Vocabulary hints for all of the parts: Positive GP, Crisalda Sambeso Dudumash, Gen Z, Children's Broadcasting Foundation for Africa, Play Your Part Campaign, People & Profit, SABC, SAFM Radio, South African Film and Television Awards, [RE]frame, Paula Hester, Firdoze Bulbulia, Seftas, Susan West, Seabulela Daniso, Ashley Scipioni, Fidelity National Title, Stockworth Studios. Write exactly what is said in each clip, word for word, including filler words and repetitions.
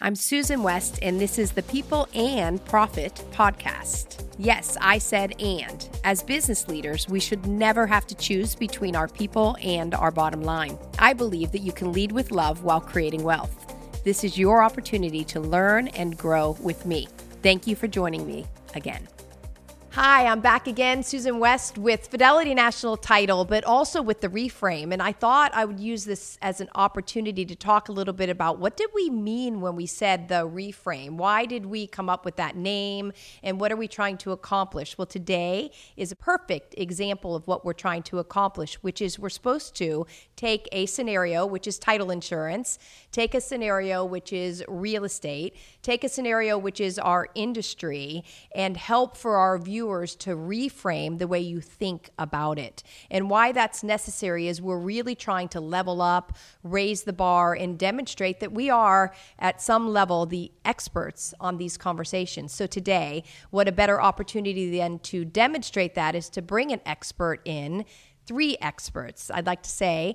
I'm Susan West, and this is the People and Profit podcast. Yes, I said and. As business leaders, we should never have to choose between our people and our bottom line. I believe that you can lead with love while creating wealth. This is your opportunity to learn and grow with me. Thank you for joining me again. Hi, I'm back again, Susan West with Fidelity National Title, but also with the RE/frame. And I thought I would use this as an opportunity to talk a little bit about what did we mean when we said the RE/frame? Why did we come up with that name? And what are we trying to accomplish? Well, today is a perfect example of what we're trying to accomplish, which is we're supposed to take a scenario, which is title insurance, take a scenario, which is real estate, take a scenario, which is our industry, and help for our viewers to reframe the way you think about it. And why that's necessary is we're really trying to level up, raise the bar, and demonstrate that we are, at some level, the experts on these conversations. So today, what a better opportunity then to demonstrate that is to bring an expert in, three experts, I'd like to say.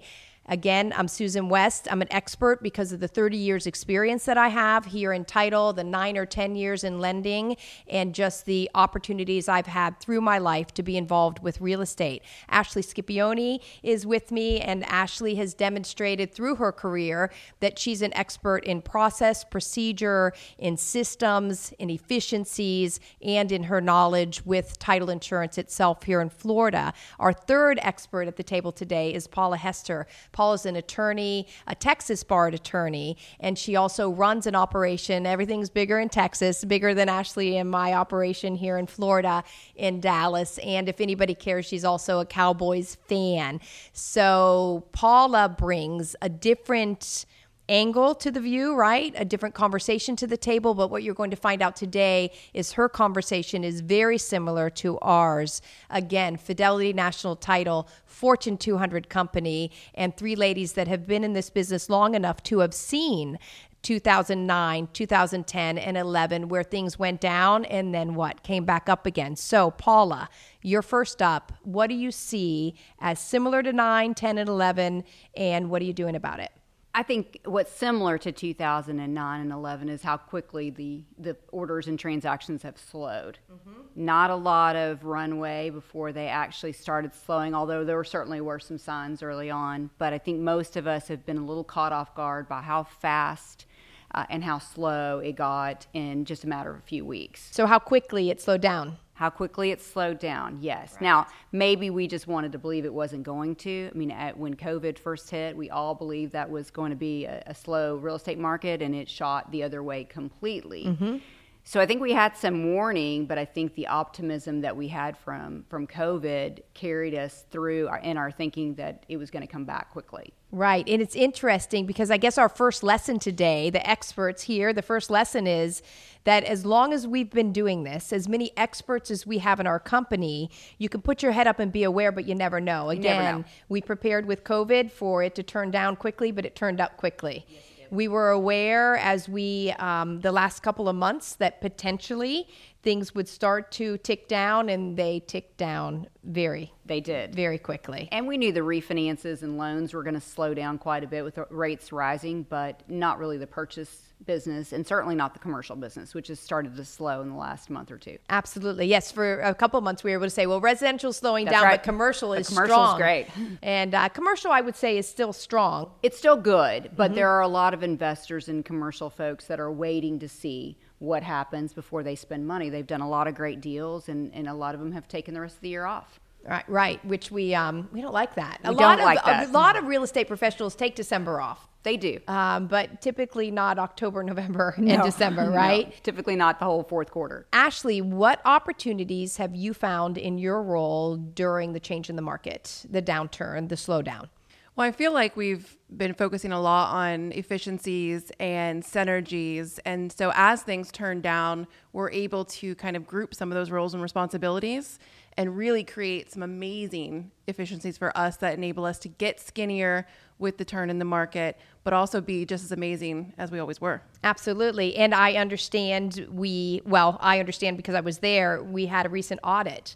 Again, I'm Susan West. I'm an expert because of the thirty years experience that I have here in title, the nine or ten years in lending, and just the opportunities I've had through my life to be involved with real estate. Ashley Scipioni is with me, and Ashley has demonstrated through her career that she's an expert in process, procedure, in systems, in efficiencies, and in her knowledge with title insurance itself here in Florida. Our third expert at the table today is Paula Hester. Paula's an attorney, a Texas barred attorney, and she also runs an operation. Everything's bigger in Texas, bigger than Ashley and my operation here in Florida, in Dallas. And if anybody cares, she's also a Cowboys fan. So Paula brings a different angle to the view, right? A different conversation to the table. But what you're going to find out today is her conversation is very similar to ours. Again, Fidelity National Title, Fortune two hundred company, and three ladies that have been in this business long enough to have seen two thousand nine, two thousand ten, and eleven, where things went down and then what? Came back up again. So Paula, you're first up. What do you see as similar to nine, ten, and eleven, and what are you doing about it? I think what's similar to two thousand nine and eleven is how quickly the, the orders and transactions have slowed. Mm-hmm. Not a lot of runway before they actually started slowing, although there were certainly were some signs early on. But I think most of us have been a little caught off guard by how fast uh, and how slow it got in just a matter of a few weeks. So how quickly it slowed down. How quickly it slowed down, yes. Right. Now, maybe we just wanted to believe it wasn't going to. I mean, at, when COVID first hit, we all believed that was going to be a, a slow real estate market, and it shot the other way completely. Mm-hmm. So I think we had some warning, but I think the optimism that we had from, from COVID carried us through our, in our thinking that it was going to come back quickly. Right. And it's interesting because I guess our first lesson today, the experts here, the first lesson is that as long as we've been doing this, as many experts as we have in our company, you can put your head up and be aware, but you never know. Again, you never know. We prepared with COVID for it to turn down quickly, but it turned up quickly. Yes. We were aware as we, um, the last couple of months, that potentially things would start to tick down, and they ticked down very, they did very quickly. And we knew the refinances and loans were going to slow down quite a bit with rates rising, but not really the purchase business, and certainly not the commercial business, which has started to slow in the last month or two. Absolutely. Yes. For a couple of months, we were able to say, well, residential is slowing That's down, right. but commercial is commercial strong. Commercial is great. And uh, commercial, I would say, is still strong. It's still good, but mm-hmm. there are a lot of investors and commercial folks that are waiting to see what happens before they spend money. They've done a lot of great deals, and, and a lot of them have taken the rest of the year off. Right, right, which we um, we don't like that. We a lot don't of, like that. A lot of real estate professionals take December off. They do. Um, but typically not October, November, and no. December, right? No. Typically not the whole fourth quarter. Ashley, what opportunities have you found in your role during the change in the market, the downturn, the slowdown? Well, I feel like we've been focusing a lot on efficiencies and synergies. And so as things turn down, we're able to kind of group some of those roles and responsibilities and really create some amazing efficiencies for us that enable us to get skinnier with the turn in the market, but also be just as amazing as we always were. Absolutely. And I understand we, well, I understand because I was there, we had a recent audit.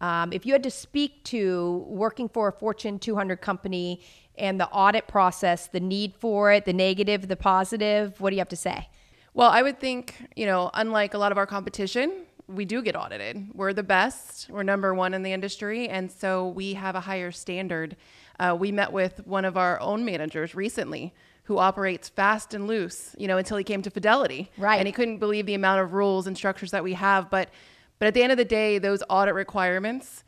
Um, if you had to speak to working for a Fortune two hundred company and the audit process, the need for it, the negative, the positive, what do you have to say? Well, I would think, you know, unlike a lot of our competition, we do get audited. We're the best. We're number one in the industry. And so we have a higher standard. Uh, we met with one of our own managers recently who operates fast and loose, you know, until he came to Fidelity. Right. And he couldn't believe the amount of rules and structures that we have. But, but at the end of the day, those audit requirements,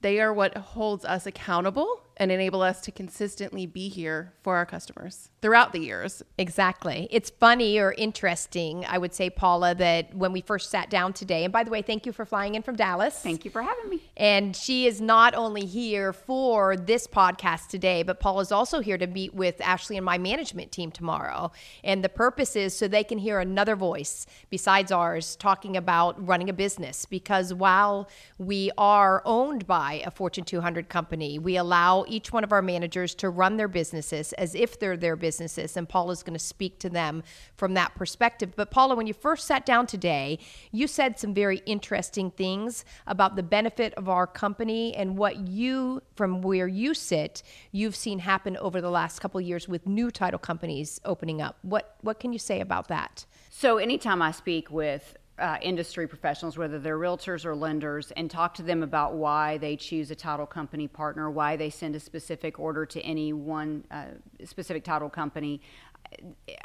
they are what holds us accountable and enable us to consistently be here for our customers throughout the years. Exactly. It's funny or interesting, I would say, Paula, that when we first sat down today, and by the way, thank you for flying in from Dallas. Thank you for having me. And she is not only here for this podcast today, but Paula is also here to meet with Ashley and my management team tomorrow. And the purpose is so they can hear another voice besides ours talking about running a business. Because while we are owned by a Fortune two hundred company, we allow each one of our managers to run their businesses as if they're their businesses, and Paula's going to speak to them from that perspective. But Paula, when you first sat down today, you said some very interesting things about the benefit of our company and what you, from where you sit, you've seen happen over the last couple of years with new title companies opening up. What what can you say about that? So anytime I speak with Uh, industry professionals, whether they're realtors or lenders, and talk to them about why they choose a title company partner, why they send a specific order to any one uh, specific title company.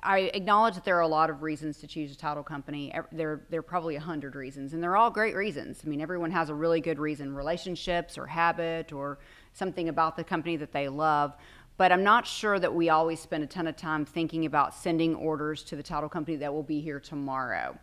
I acknowledge that there are a lot of reasons to choose a title company. There, there are probably a hundred reasons, and they're all great reasons. I mean, everyone has a really good reason, relationships or habit or something about the company that they love. But I'm not sure that we always spend a ton of time thinking about sending orders to the title company that will be here tomorrow.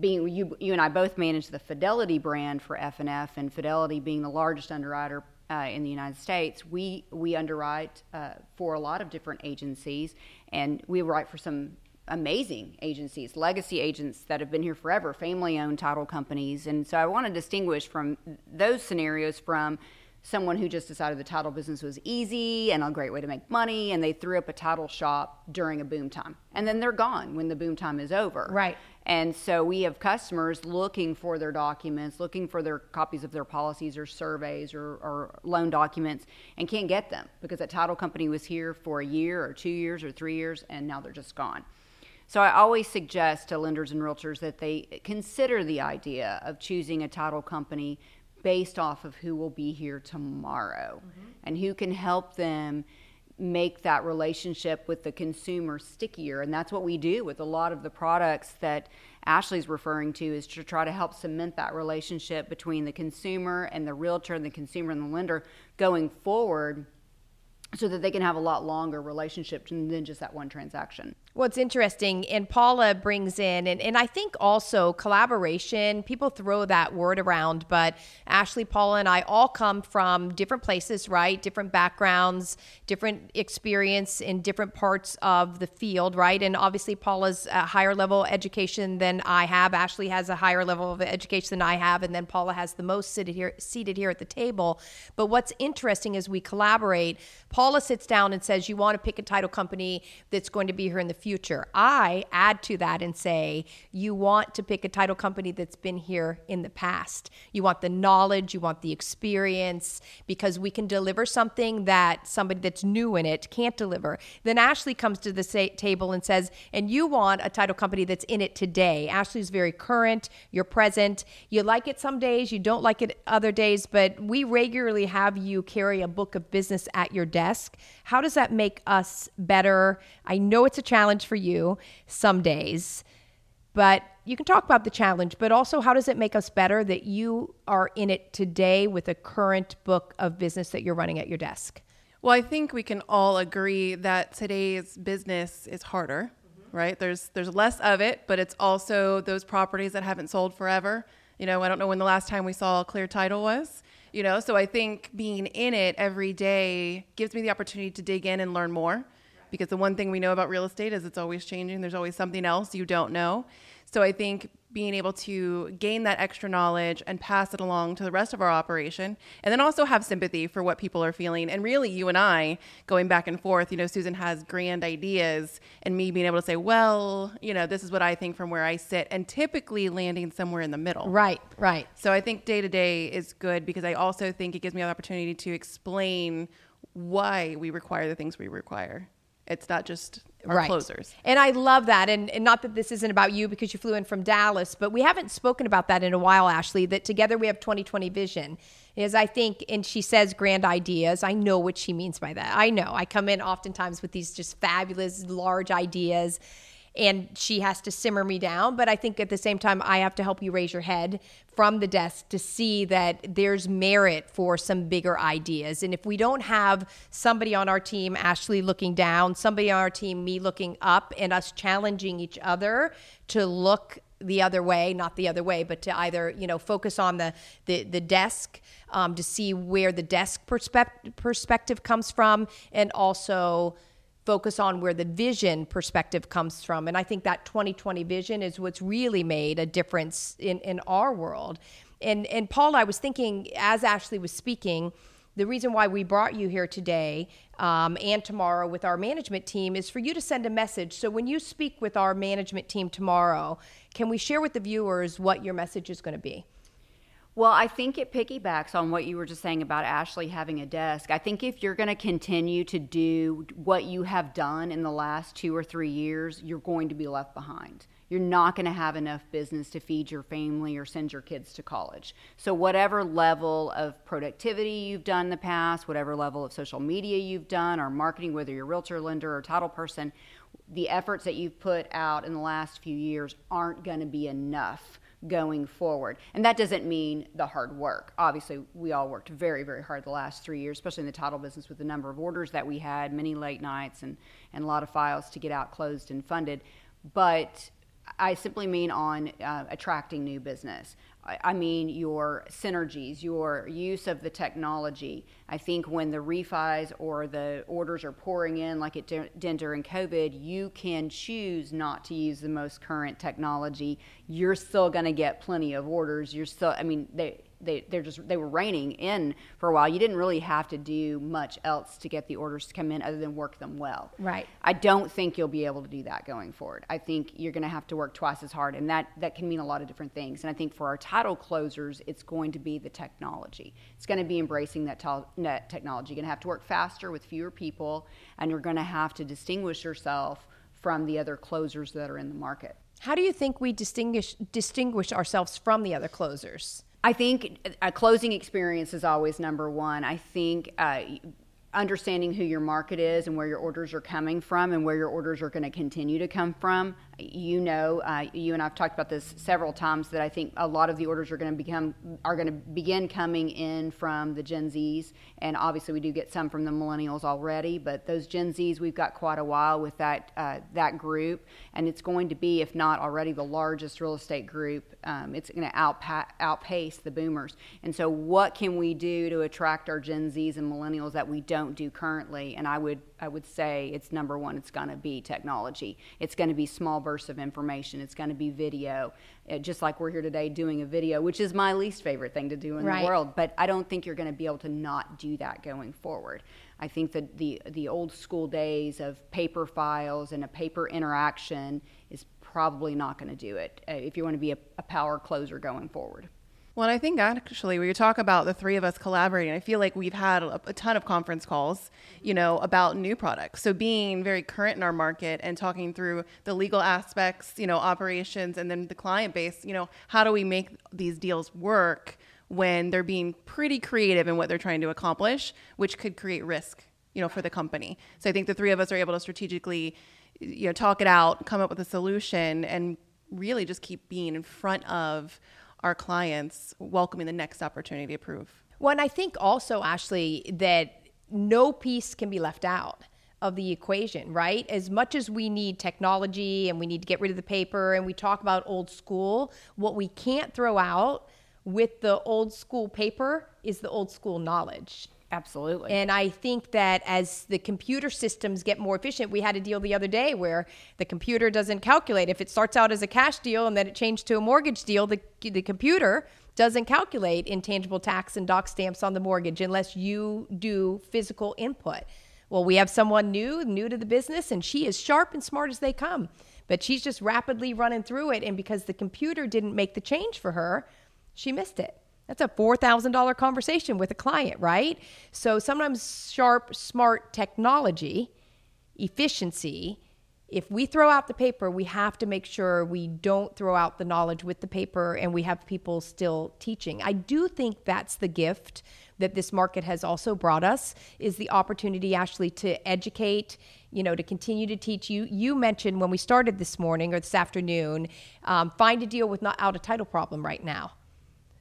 Being you, you and I both manage the Fidelity brand for F and F, and Fidelity being the largest underwriter uh, in the United States, we we underwrite uh, for a lot of different agencies, and we write for some amazing agencies, legacy agents that have been here forever, family-owned title companies. And so I want to distinguish from those scenarios from someone who just decided the title business was easy and a great way to make money, and they threw up a title shop during a boom time, and then they're gone when the boom time is over. Right. And so we have customers looking for their documents, looking for their copies of their policies or surveys or, or loan documents, and can't get them because that title company was here for a year or two years or three years, and now they're just gone. So I always suggest to lenders and realtors that they consider the idea of choosing a title company based off of who will be here tomorrow, mm-hmm. and who can help them make that relationship with the consumer stickier. And that's what we do with a lot of the products that Ashley's referring to, is to try to help cement that relationship between the consumer and the realtor and the consumer and the lender going forward, so that they can have a lot longer relationship than just that one transaction. Well, it's interesting. And Paula brings in, and, and I think also collaboration, people throw that word around, but Ashley, Paula, and I all come from different places, right? Different backgrounds, different experience in different parts of the field, right? And obviously Paula's a higher level education than I have. Ashley has a higher level of education than I have. And then Paula has the most seated here, seated here at the table. But what's interesting is we collaborate. Paula Paula sits down and says, you want to pick a title company that's going to be here in the future. I add to that and say, you want to pick a title company that's been here in the past. You want the knowledge, you want the experience, because we can deliver something that somebody that's new in it can't deliver. Then Ashley comes to the sa- table and says, and you want a title company that's in it today. Ashley's very current, you're present. You like it some days, you don't like it other days, but we regularly have you carry a book of business at your desk. How does that make us better? I know it's a challenge for you some days, but you can talk about the challenge, but also how does it make us better that you are in it today with a current book of business that you're running at your desk? Well, I think we can all agree that today's business is harder, mm-hmm. right? There's there's less of it, but it's also those properties that haven't sold forever. You know, I don't know when the last time we saw a clear title was. You know, so I think being in it every day gives me the opportunity to dig in and learn more, because the one thing we know about real estate is it's always changing. There's always something else you don't know. So I think being able to gain that extra knowledge and pass it along to the rest of our operation, and then also have sympathy for what people are feeling. And really, you and I going back and forth, you know, Susan has grand ideas and me being able to say, well, you know, this is what I think from where I sit, and typically landing somewhere in the middle. Right, right. So I think day to day is good, because I also think it gives me the opportunity to explain why we require the things we require. It's not just our right. closers. And I love that. And, and not that this isn't about you because you flew in from Dallas, but we haven't spoken about that in a while, Ashley, that together we have twenty twenty vision. Is I think, and she says grand ideas. I know what she means by that. I know. I come in oftentimes with these just fabulous, large ideas, and she has to simmer me down. But I think at the same time, I have to help you raise your head from the desk to see that there's merit for some bigger ideas. And if we don't have somebody on our team, Ashley looking down, somebody on our team, me looking up, and us challenging each other to look the other way, not the other way, but to either, you know, focus on the the, the desk um, to see where the desk perspective perspective comes from, and also focus on where the vision perspective comes from. And I think that twenty twenty vision is what's really made a difference in, in our world. And, and Paula, I was thinking as Ashley was speaking, the reason why we brought you here today um, and tomorrow with our management team is for you to send a message. So when you speak with our management team tomorrow, can we share with the viewers what your message is going to be? Well, I think it piggybacks on what you were just saying about Ashley having a desk. I think if you're going to continue to do what you have done in the last two or three years, you're going to be left behind. You're not going to have enough business to feed your family or send your kids to college. So whatever level of productivity you've done in the past, whatever level of social media you've done or marketing, whether you're a realtor, lender, or title person, the efforts that you've put out in the last few years aren't going to be enough going forward. And that doesn't mean the hard work. Obviously, we all worked very, very hard the last three years, especially in the title business with the number of orders that we had, many late nights and, and a lot of files to get out closed and funded. But I simply mean on uh, attracting new business. I, I mean your synergies, your use of the technology. I think when the refis or the orders are pouring in like it did during COVID, you can choose not to use the most current technology. You're still going to get plenty of orders. You're still, I mean, they, they, they're just, they were reining in for a while. You didn't really have to do much else to get the orders to come in other than work them well. Right. I don't think you'll be able to do that going forward. I think you're going to have to work twice as hard, and that, that can mean a lot of different things. And I think for our title closers, it's going to be the technology. It's going to be embracing that t- net technology. You're going to have to work faster with fewer people, and you're going to have to distinguish yourself from the other closers that are in the market. How do you think we distinguish distinguish ourselves from the other closers? I think a closing experience is always number one. I think uh, understanding who your market is and where your orders are coming from and where your orders are going to continue to come from. You know, uh, you and I've talked about this several times, that I think a lot of the orders are going to become are going to begin coming in from the Gen Zs, and obviously we do get some from the millennials already. But those Gen Zs, we've got quite a while with that uh, that group, and it's going to be, if not already, the largest real estate group. Um, it's going to outpa- outpace the boomers. And so, what can we do to attract our Gen Zs and millennials that we don't do currently? And I would I would say it's number one. It's going to be technology. It's going to be small bursts of information. It's going to be video, uh, just like we're here today doing a video, which is my least favorite thing to do in right. the world. But I don't think you're going to be able to not do that going forward. I think that the the old school days of paper files and a paper interaction is probably not going to do it uh, if you want to be a, a power closer going forward. Well, and I think actually when you talk about the three of us collaborating, I feel like we've had a, a ton of conference calls, you know, about new products. So being very current in our market and talking through the legal aspects, you know, operations, and then the client base, you know, how do we make these deals work when they're being pretty creative in what they're trying to accomplish, which could create risk, you know, for the company. So I think the three of us are able to strategically, you know, talk it out, come up with a solution, and really just keep being in front of our clients, welcoming the next opportunity to prove. Well, and I think also, Ashley, that no piece can be left out of the equation, right? As much as we need technology and we need to get rid of the paper and we talk about old school, what we can't throw out with the old school paper is the old school knowledge. Absolutely. And I think that as the computer systems get more efficient, we had a deal the other day where the computer doesn't calculate. If it starts out as a cash deal and then it changed to a mortgage deal, the, the computer doesn't calculate intangible tax and doc stamps on the mortgage unless you do physical input. Well, we have someone new, new to the business, and she is sharp and smart as they come, but she's just rapidly running through it. And because the computer didn't make the change for her, she missed it. That's a four thousand dollars conversation with a client, right? So sometimes sharp, smart technology efficiency, if we throw out the paper, we have to make sure we don't throw out the knowledge with the paper and we have people still teaching. I do think that's the gift that this market has also brought us, is the opportunity, Ashley, to educate, you know, to continue to teach. You You mentioned when we started this morning or this afternoon, um, find a deal with not out a title problem right now.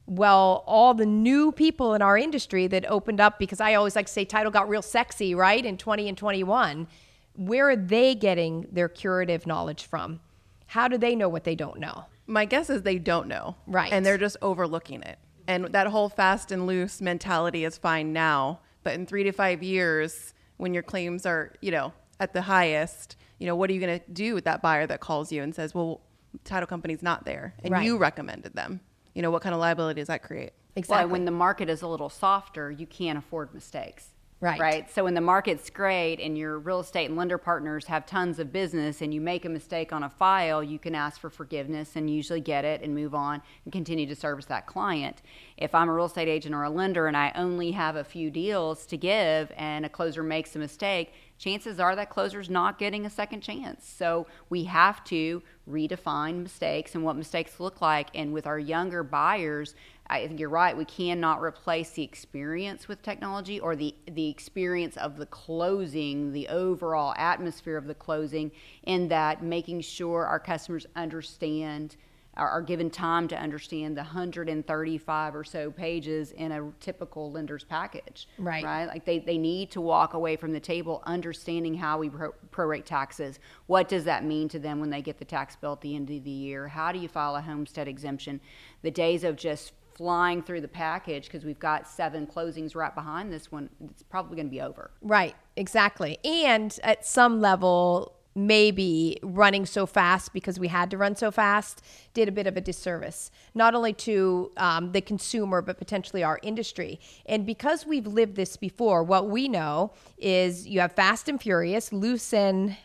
Well, all the new people in our industry that opened up, because I always like to say title got real sexy, right, in twenty and twenty-one, where are they getting their curative knowledge from? How do they know what they don't know? My guess is they don't know. Right. And they're just overlooking it. And that whole fast and loose mentality is fine now. But in three to five years, when your claims are, you know, at the highest, you know, what are you going to do with that buyer that calls you and says, well, title company's not there and right. you recommended them? You know, what kind of liability does that create? Exactly. Well, when the market is a little softer, you can't afford mistakes. Right. Right. So when the market's great and your real estate and lender partners have tons of business and you make a mistake on a file, you can ask for forgiveness and usually get it and move on and continue to service that client. If I'm a real estate agent or a lender and I only have a few deals to give and a closer makes a mistake, chances are that closer's not getting a second chance. So we have to redefine mistakes and what mistakes look like. And with our younger buyers, I think you're right, we cannot replace the experience with technology or the, the experience of the closing, the overall atmosphere of the closing, in that making sure our customers understand, are, are given time to understand the one hundred thirty-five or so pages in a typical lender's package. Right. Right? Like they, they need to walk away from the table understanding how we pro- prorate taxes. What does that mean to them when they get the tax bill at the end of the year? How do you file a homestead exemption? The days of just flying through the package because we've got seven closings right behind this one, it's probably going to be over. Right, exactly. And at some level, maybe running so fast because we had to run so fast did a bit of a disservice, not only to um, the consumer, but potentially our industry. And because we've lived this before, what we know is you have fast and furious, loose and,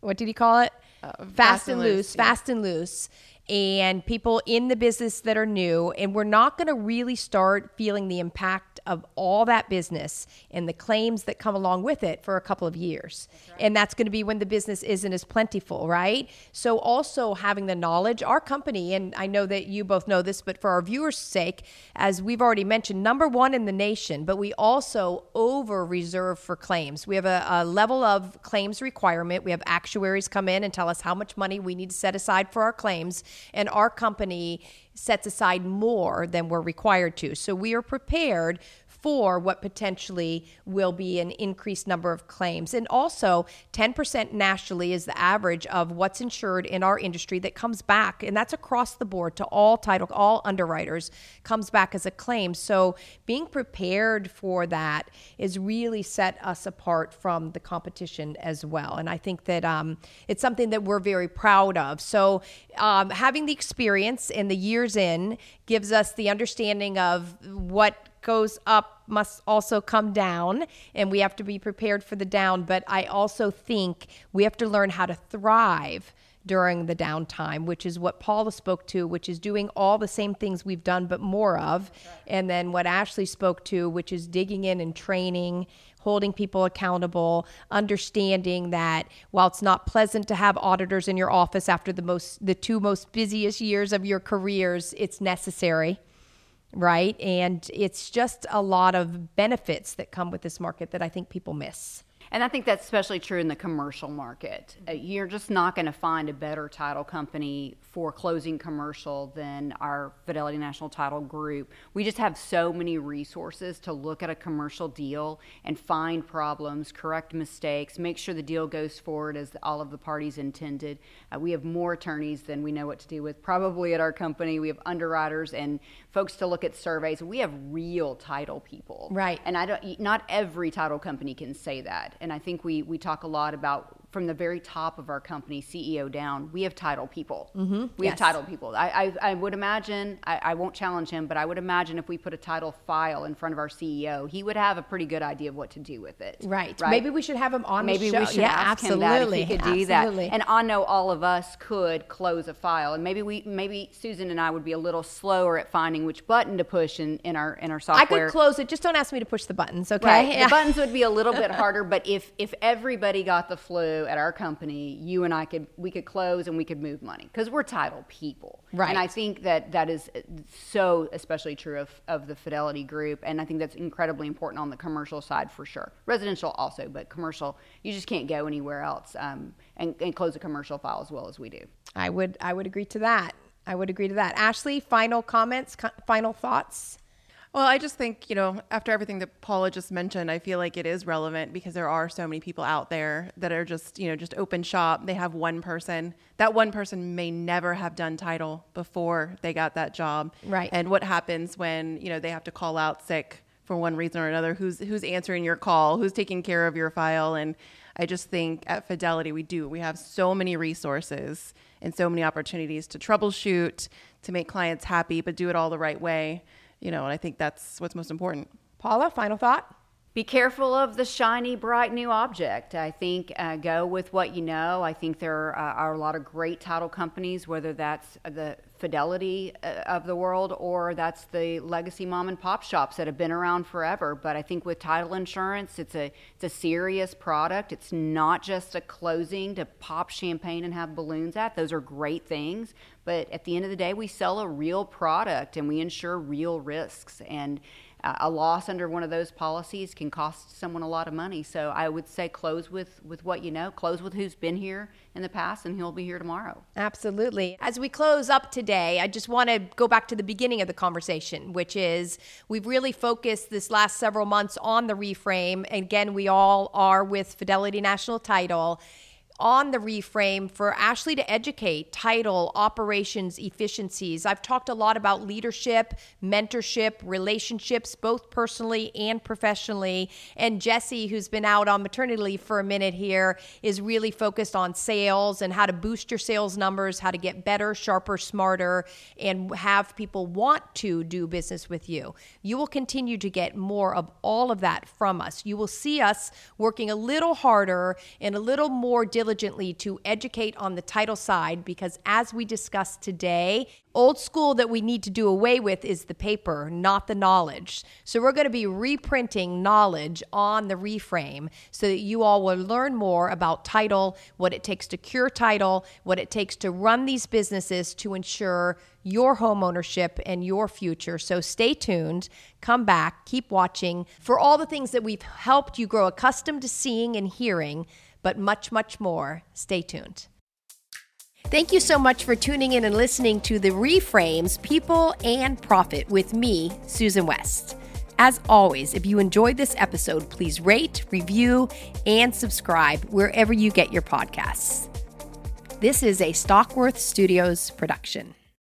what did he call it? Uh, fast, fast and loose, loose yeah. fast and loose. And people in the business that are new, and we're not going to really start feeling the impact of all that business and the claims that come along with it for a couple of years. That's right. And that's going to be when the business isn't as plentiful, right? So also having the knowledge, our company, and I know that you both know this, but for our viewers' sake, as we've already mentioned, number one in the nation, but we also over-reserve for claims. We have a, a level of claims requirement. We have actuaries come in and tell us how much money we need to set aside for our claims, and our company sets aside more than we're required to. So we are prepared for what potentially will be an increased number of claims. And also ten percent nationally is the average of what's insured in our industry that comes back, and that's across the board to all title, all underwriters, comes back as a claim. So being prepared for that is really set us apart from the competition as well. And I think that um, it's something that we're very proud of. So um, having the experience and the years in gives us the understanding of what goes up must also come down, and we have to be prepared for the down. But I also think we have to learn how to thrive during the downtime, which is what Paula spoke to, which is doing all the same things we've done but more of. And then what Ashley spoke to, which is digging in and training, holding people accountable, understanding that while it's not pleasant to have auditors in your office after the most the two most busiest years of your careers, it's necessary. Right. And it's just a lot of benefits that come with this market that I think people miss. And I think that's especially true in the commercial market. Uh, you're just not going to find a better title company for closing commercial than our Fidelity National Title Group. We just have so many resources to look at a commercial deal and find problems, correct mistakes, make sure the deal goes forward as all of the parties intended. Uh, we have more attorneys than we know what to do with probably at our company. We have underwriters and folks to look at surveys. We have real title people. Right. And I don't, not every title company can say that. And I think we, we talk a lot about from the very top of our company, C E O down, we have title people. Mm-hmm. We yes. have title people. I, I, I would imagine, I, I won't challenge him, but I would imagine if we put a title file in front of our C E O, he would have a pretty good idea of what to do with it. Right. right? Maybe we should have him on maybe the show. Maybe we should yeah, ask absolutely. him that if he could absolutely. do that. And I know all of us could close a file. And maybe we, maybe Susan and I would be a little slower at finding which button to push in, in our in our software. I could close it. Just don't ask me to push the buttons, okay? Right. Yeah. The buttons would be a little bit harder, but if if everybody got the flu at our company, you and I could, we could close and we could move money because we're title people. Right. And I think that that is so especially true of, of the Fidelity Group. And I think that's incredibly important on the commercial side for sure. Residential also, but commercial, you just can't go anywhere else um, and, and close a commercial file as well as we do. I would, I would agree to that. I would agree to that. Ashley, final comments, co- final thoughts? Well, I just think, you know, after everything that Paula just mentioned, I feel like it is relevant because there are so many people out there that are just, you know, just open shop. They have one person. That one person may never have done title before they got that job. Right. And what happens when, you know, they have to call out sick for one reason or another? Who's who's answering your call? Who's taking care of your file? And I just think at Fidelity, we do. We have so many resources and so many opportunities to troubleshoot, to make clients happy, but do it all the right way. You know, and I think that's what's most important. Paula, final thought? Be careful of the shiny, bright new object. I think uh, go with what you know. I think there uh, are a lot of great title companies, whether that's the Fidelity uh, of the world or that's the legacy mom and pop shops that have been around forever. But I think with title insurance, it's a it's a serious product. It's not just a closing to pop champagne and have balloons at. Those are great things. But at the end of the day, we sell a real product and we insure real risks. And Uh, a loss under one of those policies can cost someone a lot of money. So I would say close with, with what you know, close with who's been here in the past, and he'll be here tomorrow. Absolutely. As we close up today, I just want to go back to the beginning of the conversation, which is we've really focused this last several months on the reframe. Again, we all are with Fidelity National Title. On the reframe for Ashley to educate title, operations, efficiencies. I've talked a lot about leadership, mentorship, relationships, both personally and professionally. And Jesse, who's been out on maternity leave for a minute here, is really focused on sales and how to boost your sales numbers, how to get better, sharper, smarter, and have people want to do business with you. You will continue to get more of all of that from us. You will see us working a little harder and a little more diligently diligently to educate on the title side, because as we discussed today, old school that we need to do away with is the paper, not the knowledge. So we're going to be reprinting knowledge on the reframe so that you all will learn more about title, what it takes to cure title, what it takes to run these businesses to ensure your home ownership and your future. So stay tuned, come back, keep watching for all the things that we've helped you grow accustomed to seeing and hearing, but much, much more. Stay tuned. Thank you so much for tuning in and listening to The RE/frame's People and Profit with me, Susan West. As always, if you enjoyed this episode, please rate, review, and subscribe wherever you get your podcasts. This is a Stockworth Studios production.